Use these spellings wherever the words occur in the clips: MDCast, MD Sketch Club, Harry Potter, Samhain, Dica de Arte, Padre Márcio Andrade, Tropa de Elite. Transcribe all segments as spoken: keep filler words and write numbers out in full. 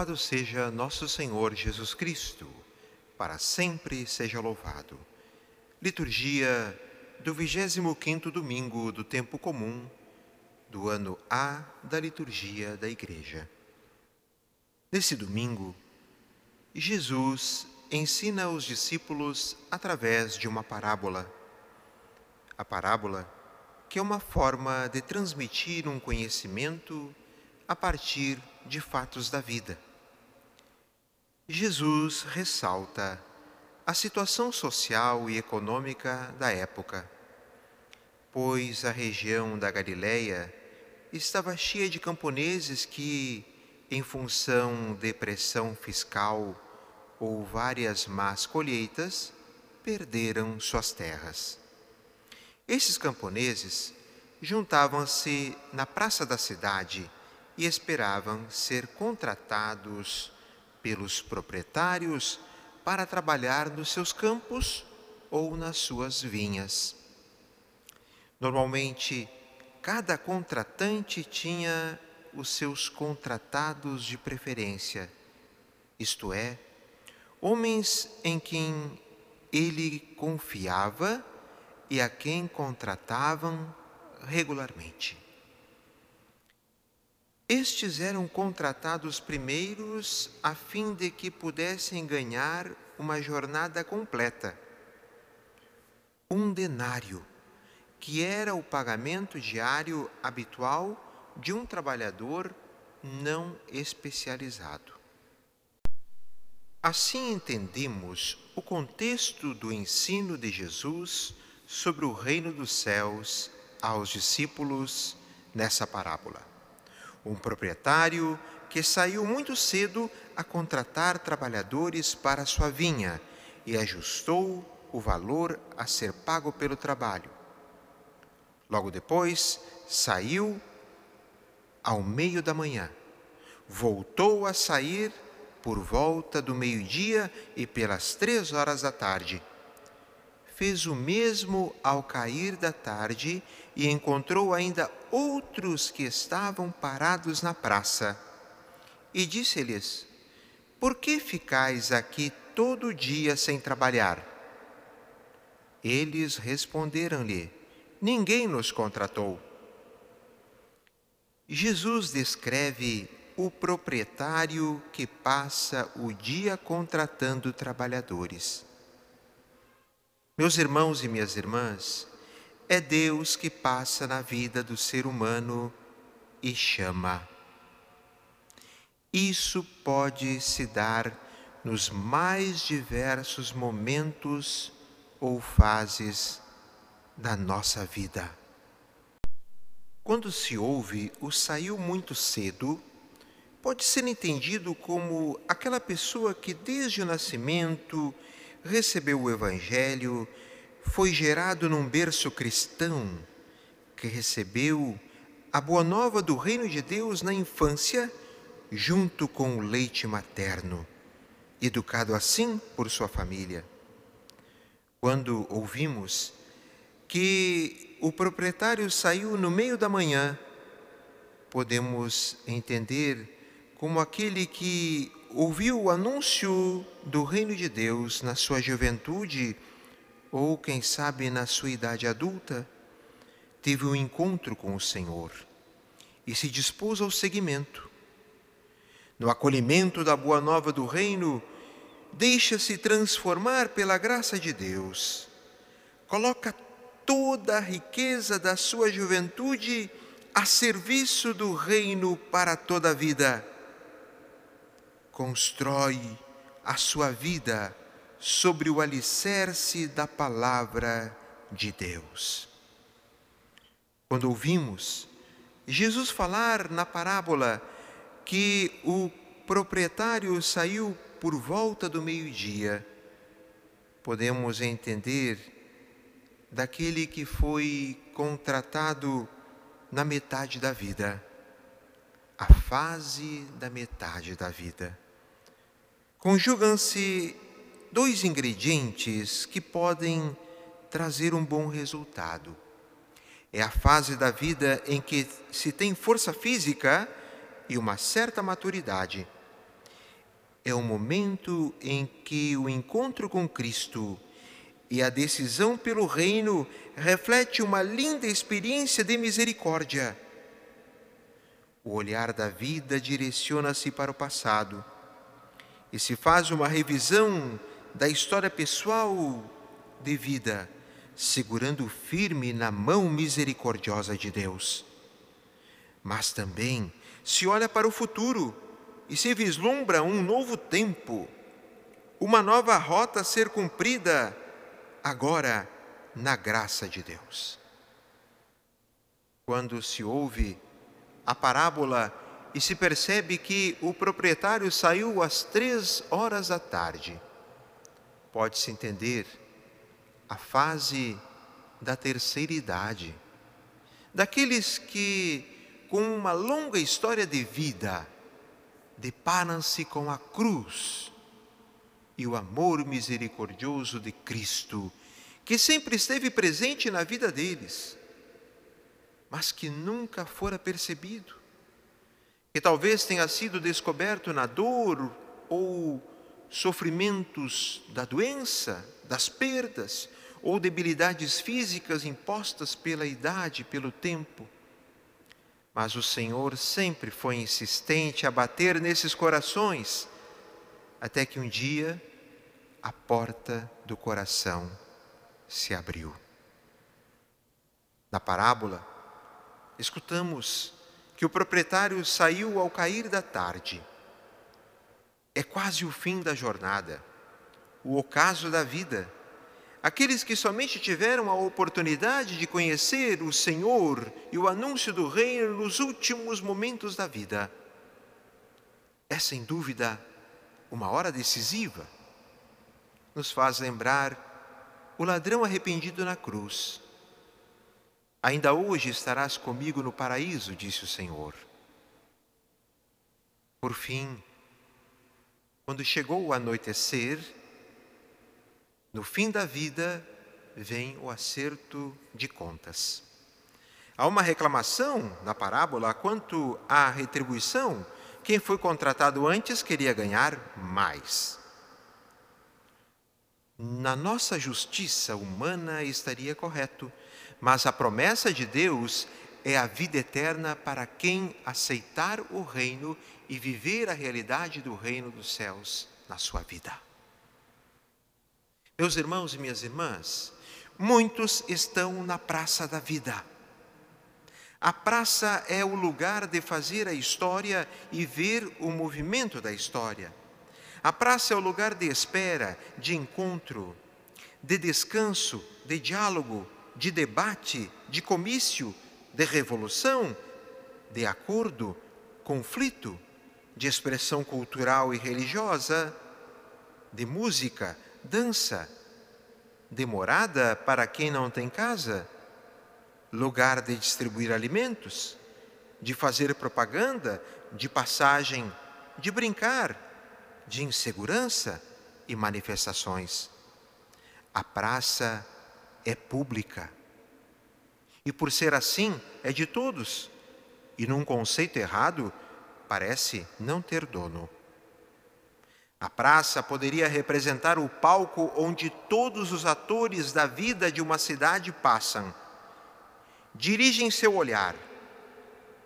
Louvado seja nosso Senhor Jesus Cristo, para sempre seja louvado. Liturgia do vigésimo quinto domingo do tempo comum, do ano A da liturgia da Igreja. Nesse domingo, Jesus ensina aos discípulos através de uma parábola. A parábola, que é uma forma de transmitir um conhecimento a partir de fatos da vida. Jesus ressalta a situação social e econômica da época, pois a região da Galileia estava cheia de camponeses que, em função de pressão fiscal ou várias más colheitas, perderam suas terras. Esses camponeses juntavam-se na praça da cidade e esperavam ser contratados pelos proprietários para trabalhar nos seus campos ou nas suas vinhas. Normalmente, cada contratante tinha os seus contratados de preferência, isto é, homens em quem ele confiava e a quem contratavam regularmente. Estes eram contratados primeiros a fim de que pudessem ganhar uma jornada completa. Um denário, que era o pagamento diário habitual de um trabalhador não especializado. Assim entendemos o contexto do ensino de Jesus sobre o reino dos céus aos discípulos nessa parábola. Um proprietário que saiu muito cedo a contratar trabalhadores para sua vinha e ajustou o valor a ser pago pelo trabalho. Logo depois, saiu ao meio da manhã, voltou a sair por volta do meio-dia e pelas três horas da tarde. Fez o mesmo ao cair da tarde e encontrou ainda outros que estavam parados na praça. E disse-lhes: Por que ficais aqui todo dia sem trabalhar? Eles responderam-lhe: Ninguém nos contratou. Jesus descreve o proprietário que passa o dia contratando trabalhadores. Meus irmãos e minhas irmãs, é Deus que passa na vida do ser humano e chama. Isso pode se dar nos mais diversos momentos ou fases da nossa vida. Quando se ouve o saiu muito cedo, pode ser entendido como aquela pessoa que desde o nascimento recebeu o Evangelho, foi gerado num berço cristão, que recebeu a boa nova do reino de Deus na infância, junto com o leite materno, educado assim por sua família. Quando ouvimos que o proprietário saiu no meio da manhã, podemos entender como aquele que ouviu o anúncio do reino de Deus na sua juventude, ou quem sabe na sua idade adulta, teve um encontro com o Senhor e se dispôs ao seguimento. No acolhimento da boa nova do reino, deixa-se transformar pela graça de Deus. Coloca toda a riqueza da sua juventude a serviço do reino para toda a vida. Constrói a sua vida sobre o alicerce da palavra de Deus. Quando ouvimos Jesus falar na parábola que o proprietário saiu por volta do meio-dia, podemos entender daquele que foi contratado na metade da vida, a fase da metade da vida. Conjugam-se dois ingredientes que podem trazer um bom resultado. É a fase da vida em que se tem força física e uma certa maturidade, é o momento em que o encontro com Cristo e a decisão pelo reino reflete uma linda experiência de misericórdia. O olhar da vida direciona-se para o passado e se faz uma revisão da história pessoal de vida, segurando firme na mão misericordiosa de Deus. Mas também se olha para o futuro e se vislumbra um novo tempo, uma nova rota a ser cumprida, agora na graça de Deus. Quando se ouve a parábola e se percebe que o proprietário saiu às três horas da tarde, pode-se entender a fase da terceira idade, daqueles que, com uma longa história de vida, deparam-se com a cruz e o amor misericordioso de Cristo, que sempre esteve presente na vida deles, mas que nunca fora percebido, que talvez tenha sido descoberto na dor ou sofrimentos da doença, das perdas ou debilidades físicas impostas pela idade, pelo tempo. Mas o Senhor sempre foi insistente a bater nesses corações, até que um dia a porta do coração se abriu. Na parábola, escutamos que o proprietário saiu ao cair da tarde. É quase o fim da jornada, o ocaso da vida. Aqueles que somente tiveram a oportunidade de conhecer o Senhor e o anúncio do reino nos últimos momentos da vida. É, sem dúvida, uma hora decisiva. Nos faz lembrar o ladrão arrependido na cruz. Ainda hoje estarás comigo no paraíso, disse o Senhor. Por fim, quando chegou o anoitecer, no fim da vida vem o acerto de contas. Há uma reclamação na parábola quanto à retribuição. Quem foi contratado antes queria ganhar mais. Na nossa justiça humana estaria correto, mas a promessa de Deus é a vida eterna para quem aceitar o reino e viver a realidade do reino dos céus na sua vida. Meus irmãos e minhas irmãs, muitos estão na praça da vida. A praça é o lugar de fazer a história e ver o movimento da história. A praça é o lugar de espera, de encontro, de descanso, de diálogo, de debate, de comício, de revolução, de acordo, conflito, de expressão cultural e religiosa, de música, dança, demorada para quem não tem casa, lugar de distribuir alimentos, de fazer propaganda, de passagem, de brincar, de insegurança e manifestações. A praça é pública e, por ser assim, é de todos e, num conceito errado, parece não ter dono. A praça poderia representar o palco onde todos os atores da vida de uma cidade passam. Dirigem seu olhar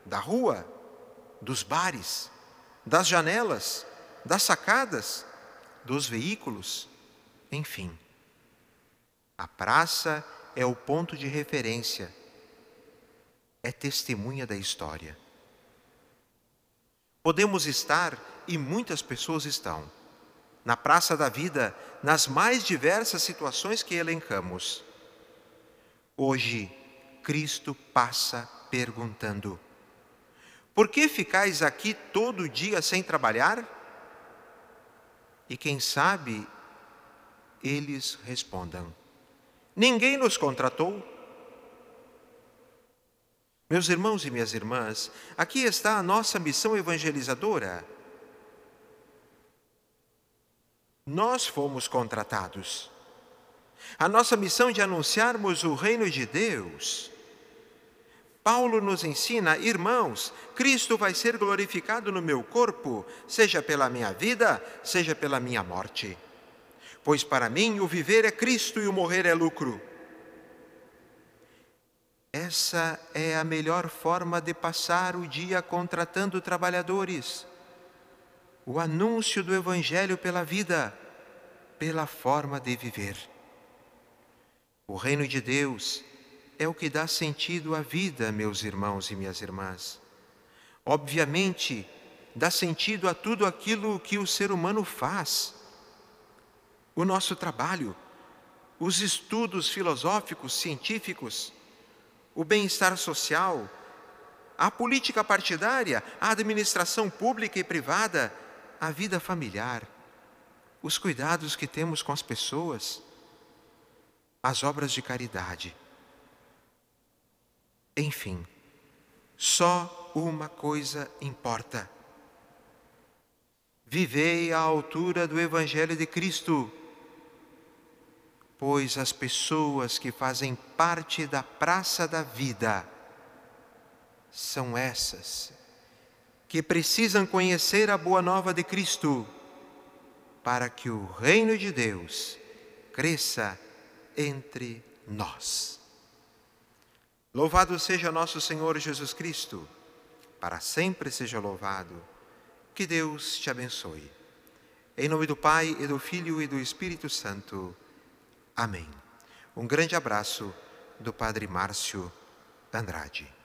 da rua, dos bares, das janelas, das sacadas, dos veículos, enfim. A praça é o ponto de referência, é testemunha da história. Podemos estar, e muitas pessoas estão, na praça da vida, nas mais diversas situações que elencamos. Hoje, Cristo passa perguntando: por que ficais aqui todo dia sem trabalhar? E quem sabe, eles respondam: ninguém nos contratou. Meus irmãos e minhas irmãs, aqui está a nossa missão evangelizadora. Nós fomos contratados. A nossa missão de anunciarmos o reino de Deus. Paulo nos ensina, irmãos, Cristo vai ser glorificado no meu corpo, seja pela minha vida, seja pela minha morte. Pois para mim o viver é Cristo e o morrer é lucro. Essa é a melhor forma de passar o dia contratando trabalhadores. O anúncio do Evangelho pela vida, pela forma de viver. O reino de Deus é o que dá sentido à vida, meus irmãos e minhas irmãs. Obviamente, dá sentido a tudo aquilo que o ser humano faz. O nosso trabalho, os estudos filosóficos, científicos, o bem-estar social, a política partidária, a administração pública e privada, a vida familiar, os cuidados que temos com as pessoas, as obras de caridade. Enfim, só uma coisa importa. Vivei à altura do Evangelho de Cristo, pois as pessoas que fazem parte da praça da vida são essas que precisam conhecer a boa nova de Cristo para que o reino de Deus cresça entre nós. Louvado seja nosso Senhor Jesus Cristo, para sempre seja louvado. Que Deus te abençoe. Em nome do Pai, e do Filho, e do Espírito Santo. Amém. Um grande abraço do Padre Márcio Andrade.